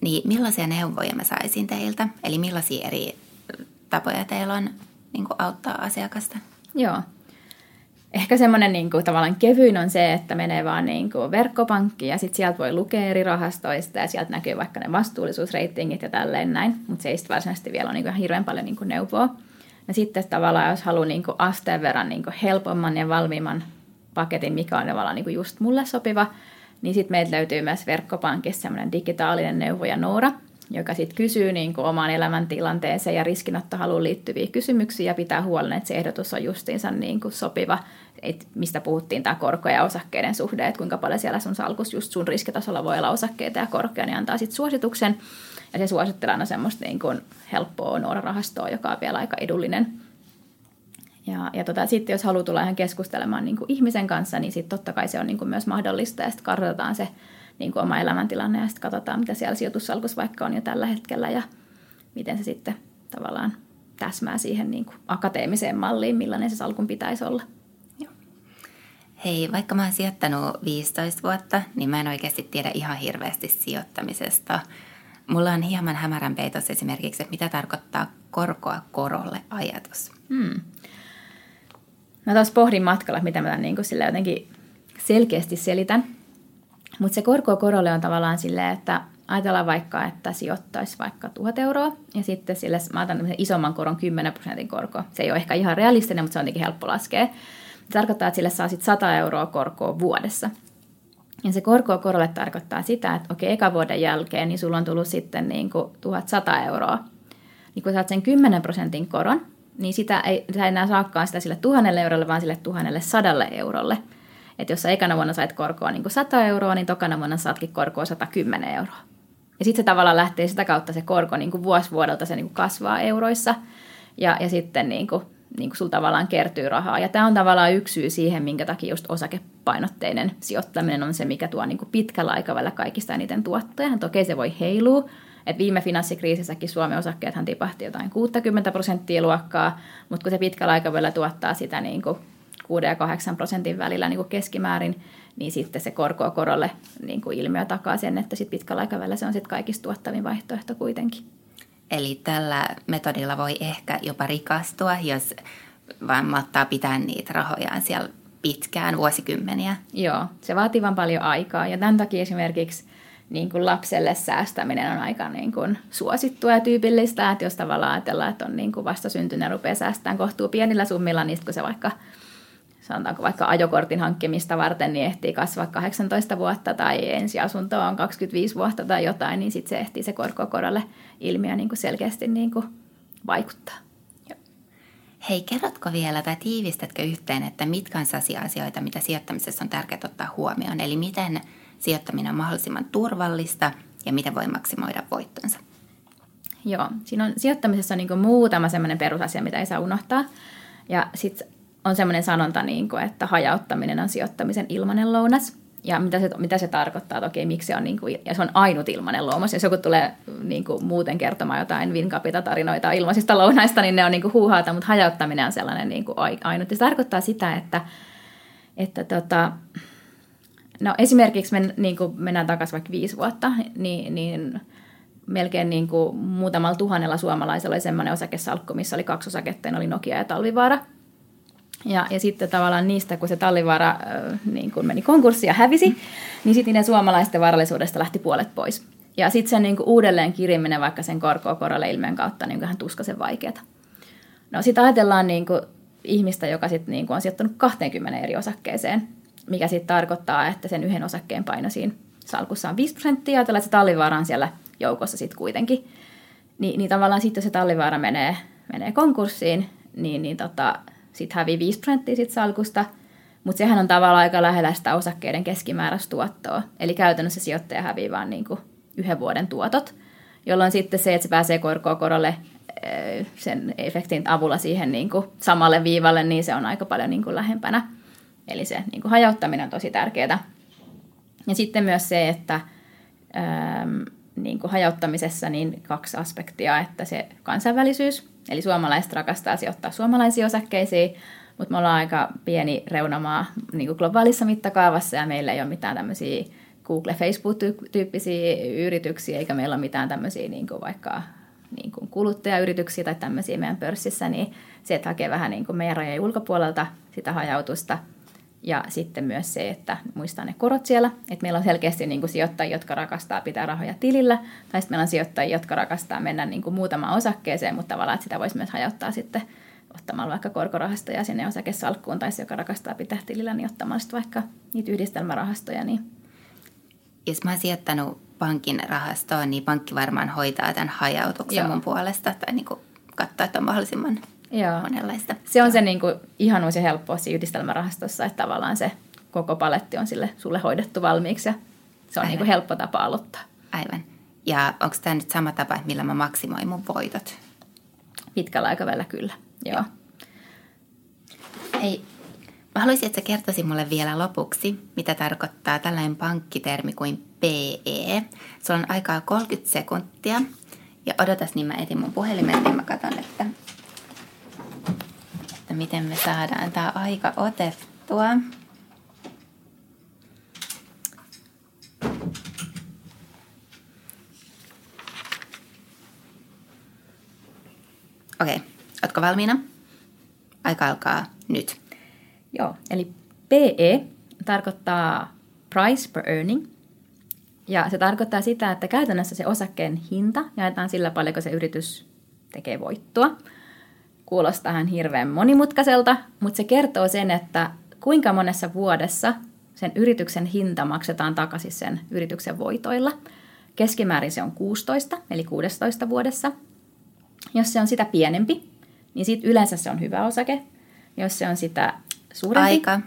niin millaisia neuvoja mä saisin teiltä? Eli millaisia eri tapoja teillä on niin kuin auttaa asiakasta? Joo. Ehkä semmoinen niin kuin, tavallaan kevyin on se, että menee vaan niin kuin verkkopankkiin ja sitten sieltä voi lukea eri rahastoista ja sieltä näkyy vaikka ne vastuullisuusreitingit ja tälleen näin, mutta se ei sitten varsinaisesti vielä ole niin kuin ihan hirveän paljon niin kuin neuvoa. Ja sitten tavallaan jos haluaa niin kuin asteen verran niin kuin helpomman ja valmiimman paketin, mikä on tavallaan niin kuin just mulle sopiva, niin sitten meiltä löytyy myös verkkopankissa semmoinen digitaalinen neuvoja Noora, joka sitten kysyy niin kuin omaan elämäntilanteeseen ja riskinottohaluun liittyviä kysymyksiä ja pitää huolen, että se ehdotus on justiinsa niin kuin sopiva, että mistä puhuttiin tämä korko- ja osakkeiden suhde, että kuinka paljon siellä sun salkus just sun riskitasolla voi olla osakkeita ja korkeaa, niin antaa sitten suosituksen. Ja se suosittelee aina semmoista niin kuin helppoa Noora-rahastoa, joka on vielä aika edullinen. Ja sitten jos haluaa tulla ihan keskustelemaan niin kuin ihmisen kanssa, niin sitten totta kai se on niin kuin myös mahdollista ja sitten kartoitetaan se niin kuin oma elämäntilanne ja sitten katsotaan, mitä siellä sijoitussalkussa vaikka on jo tällä hetkellä ja miten se sitten tavallaan täsmää siihen niin kuin akateemiseen malliin, millainen se salkun pitäisi olla. Joo. Hei, vaikka mä oon sijoittanut 15 vuotta, niin mä en oikeasti tiedä ihan hirveästi sijoittamisesta. Mulla on hieman hämärän peitossa esimerkiksi, että mitä tarkoittaa korkoa korolle ajatus. Mä tuossa pohdin matkalla, mitä mä tämän niin kuin sille jotenkin selkeästi selitän. Mutta se korkoa korolle on tavallaan silleen, että ajatellaan vaikka, että sijoittaisi vaikka 1000 euroa ja sitten sille mä otan tämmöisen isomman koron 10% korkoa. Se ei ole ehkä ihan realistinen, mutta se on jotenkin helppo laskea. Se tarkoittaa, että sille saa sitten 100 euroa korkoa vuodessa. Ja se korkoa korolle tarkoittaa sitä, että okei, eka vuoden jälkeen niin sulla on tullut sitten niin kuin 1100 euroa. Niin kun saat sen 10% koron, niin sitä ei enää saakaan sitä sille 1000 eurolle, vaan sille 1100 eurolle. Että jos sä ekana vuonna sait korkoa niin kuin 100 euroa, niin tokana vuonna saatkin korkoa 110 euroa. Ja sitten se tavallaan lähtee sitä kautta se korko niin kuin vuosi vuodelta, se niin kuin kasvaa euroissa. Ja sitten niin kuin sulla tavallaan kertyy rahaa. Ja tämä on tavallaan yksi syy siihen, minkä takia just osakepainotteinen sijoittaminen on se, mikä tuo niin kuin pitkällä aikavälillä kaikista eniten tuottoja. Toki se voi heilua. Et viime finanssikriisissäkin Suomen osakkeethan tipahti jotain 60% luokkaa, mutta kun se pitkällä aikavälillä tuottaa sitä niin kuin 6-8% välillä niin kuin keskimäärin, niin sitten se korkoa korolle niin kuin ilmiö takaa sen, että sit pitkällä aikavälillä se on sit kaikista tuottavin vaihtoehto kuitenkin. Eli tällä metodilla voi ehkä jopa rikastua, jos vaan malttaa pitää niitä rahojaan siellä pitkään, vuosikymmeniä. Joo, se vaatii vaan paljon aikaa ja tämän takia esimerkiksi niin kuin lapselle säästäminen on aika niin kuin suosittua ja tyypillistä, että jos tavallaan ajatellaan, että on niin kuin vastasyntyneen rupeaa säästämään kohtuu pienillä summilla, niin kun se vaikka, sanotaanko vaikka ajokortin hankkimista varten, niin ehtii kasvaa 18 vuotta tai ensiasuntoa on 25 vuotta tai jotain, niin sitten se ehtii se korkokorolle ilmiö niin kuin selkeästi niin kuin vaikuttaa. Hei, kerrotko vielä tai tiivistätkö yhteen, että mitkä on sellaisia asioita, mitä sijoittamisessa on tärkeää ottaa huomioon? Eli miten sijoittaminen on mahdollisimman turvallista ja miten voi maksimoida voittonsa? Joo, siinä on, sijoittamisessa on niin kuin muutama sellainen perusasia, mitä ei saa unohtaa. Ja sitten on sellainen sanonta, niin kuin, että hajauttaminen on sijoittamisen ilmainen lounas. Ja mitä se tarkoittaa? Toki miksi se on, niin kuin, ja se on ainut ilmainen lounas. Jos joku tulee niin kuin, muuten kertomaan jotain Wincapita-tarinoita ilmaisista lounaista, niin ne on niin kuin, huuhaata, mutta hajauttaminen on sellainen niin kuin, ainut. Ja se tarkoittaa sitä, että no esimerkiksi niin kuin mennään takaisin vaikka 5 vuotta, niin melkein niin kuin muutamalla tuhannella suomalaisella oli semmoinen osakesalkku, missä oli 2 osaketta, ja oli Nokia ja Talvivaara. Ja sitten tavallaan niistä, kun se Talvivaara niin kuin meni konkurssiin ja hävisi, niin sitten ne suomalaisten varallisuudesta lähti puolet pois. Ja sitten sen niin kuin uudelleen kiriminen vaikka sen korkolle ilmeen kautta, niin ihan tuskaisen vaikeata. No sitten ajatellaan niin kuin ihmistä, joka sitten niin kuin on sijoittanut 20 eri osakkeeseen, mikä sitten tarkoittaa, että sen yhden osakkeen paino siinä salkussa on 5%, ja ajatellaan, että se Tallivaara on siellä joukossa sitten kuitenkin. Niin tavallaan sitten, jos se Tallivaara menee konkurssiin, niin sitten hävii 5% siitä salkusta, mutta sehän on tavallaan aika lähellä sitä osakkeiden keskimääräistä tuottoa. Eli käytännössä sijoittaja hävii vaan niin kuin 1 vuoden tuotot, jolloin sitten se, että se pääsee korkolle sen efektin avulla siihen niin kuin samalle viivalle, niin se on aika paljon niin kuin lähempänä. Eli se niin kuin hajauttaminen on tosi tärkeää. Ja sitten myös se, että niin kuin hajauttamisessa niin 2 aspektia, että se kansainvälisyys, eli suomalaiset rakastaa sijoittaa suomalaisiin osakkeisiin, mutta me ollaan aika pieni reunamaa niin kuin globaalissa mittakaavassa ja meillä ei ole mitään tämmöisiä Google- ja Facebook-tyyppisiä yrityksiä, eikä meillä ole mitään tämmöisiä niin kuin vaikka niin kuin kuluttajayrityksiä tai tämmöisiä meidän pörssissä, niin se, että hakee vähän niin kuin meidän rajojen ulkopuolelta sitä hajautusta. Ja sitten myös se, että muistaa ne korot siellä. Että meillä on selkeästi niin kuin sijoittajia, jotka rakastaa pitää rahoja tilillä. Tai sitten meillä on sijoittajia, jotka rakastaa mennä niin kuin muutamaan osakkeeseen, mutta tavallaan että sitä voisi myös hajauttaa sitten ottamalla vaikka korkorahastoja sinne osakesalkkuun. Tai se, joka rakastaa pitää tilillä, niin ottamalla sitten vaikka niitä yhdistelmärahastoja. Niin. Jos mä oon sijoittanut pankin rahastoon, niin pankki varmaan hoitaa tämän hajautuksen mun puolesta. Tai niin kuin katsoa, että on mahdollisimman... Joo. Monenlaista. Se on se niin kuin ihanuus ja helppous siinä yhdistelmärahastossa, että tavallaan se koko paletti on sulle hoidettu valmiiksi ja se on niin kuin helppo tapa aloittaa. Aivan. Ja onko tämä nyt sama tapa, millä mä maksimoin mun voitot? Pitkällä aikavälillä kyllä, joo. Hei, mä haluaisin, että sä kertoisit mulle vielä lopuksi, mitä tarkoittaa tällainen pankkitermi kuin PE. Sulla on aikaa 30 sekuntia ja odotas, niin mä etin mun puhelimen, niin mä katson, että miten me saadaan tämä aika otettua. Okei, ootko valmiina? Aika alkaa nyt. Joo, eli PE tarkoittaa price per earning. Ja se tarkoittaa sitä, että käytännössä se osakkeen hinta jaetaan sillä paljonko se yritys tekee voittoa. Kuulostaa ihan hirveän monimutkaiselta, mutta se kertoo sen, että kuinka monessa vuodessa sen yrityksen hinta maksetaan takaisin sen yrityksen voitoilla. Keskimäärin se on 16, eli 16 vuodessa. Jos se on sitä pienempi, niin siitä yleensä se on hyvä osake. Jos se on sitä suurempi... Aika.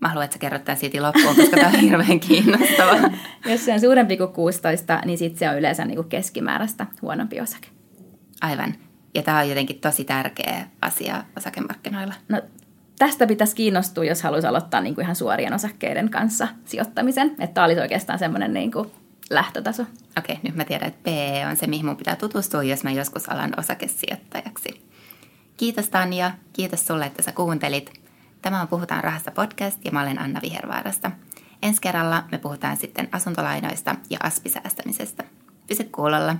Mä haluan, että sä kerrot tämän siitä loppuun, koska tämä on hirveän kiinnostavaa. Jos se on suurempi kuin 16, niin sitten se on yleensä niin kuin keskimääräistä huonompi osake. Aivan. Ja tämä on jotenkin tosi tärkeä asia osakemarkkinoilla. No, tästä pitäisi kiinnostua, jos haluaisi aloittaa niin kuin ihan suorien osakkeiden kanssa sijoittamisen. Että tämä olisi oikeastaan semmoinen niin kuin lähtötaso. Okei, nyt mä tiedän, että PE on se, mihin mun pitää tutustua, jos mä joskus alan osakesijoittajaksi. Kiitos Tanja, kiitos sulle, että sä kuuntelit. Tämä on Puhutaan rahasta podcast ja mä olen Anna Vihervaarasta. Ensi kerralla me puhutaan sitten asuntolainoista ja aspisäästämisestä. Pysy kuulolla.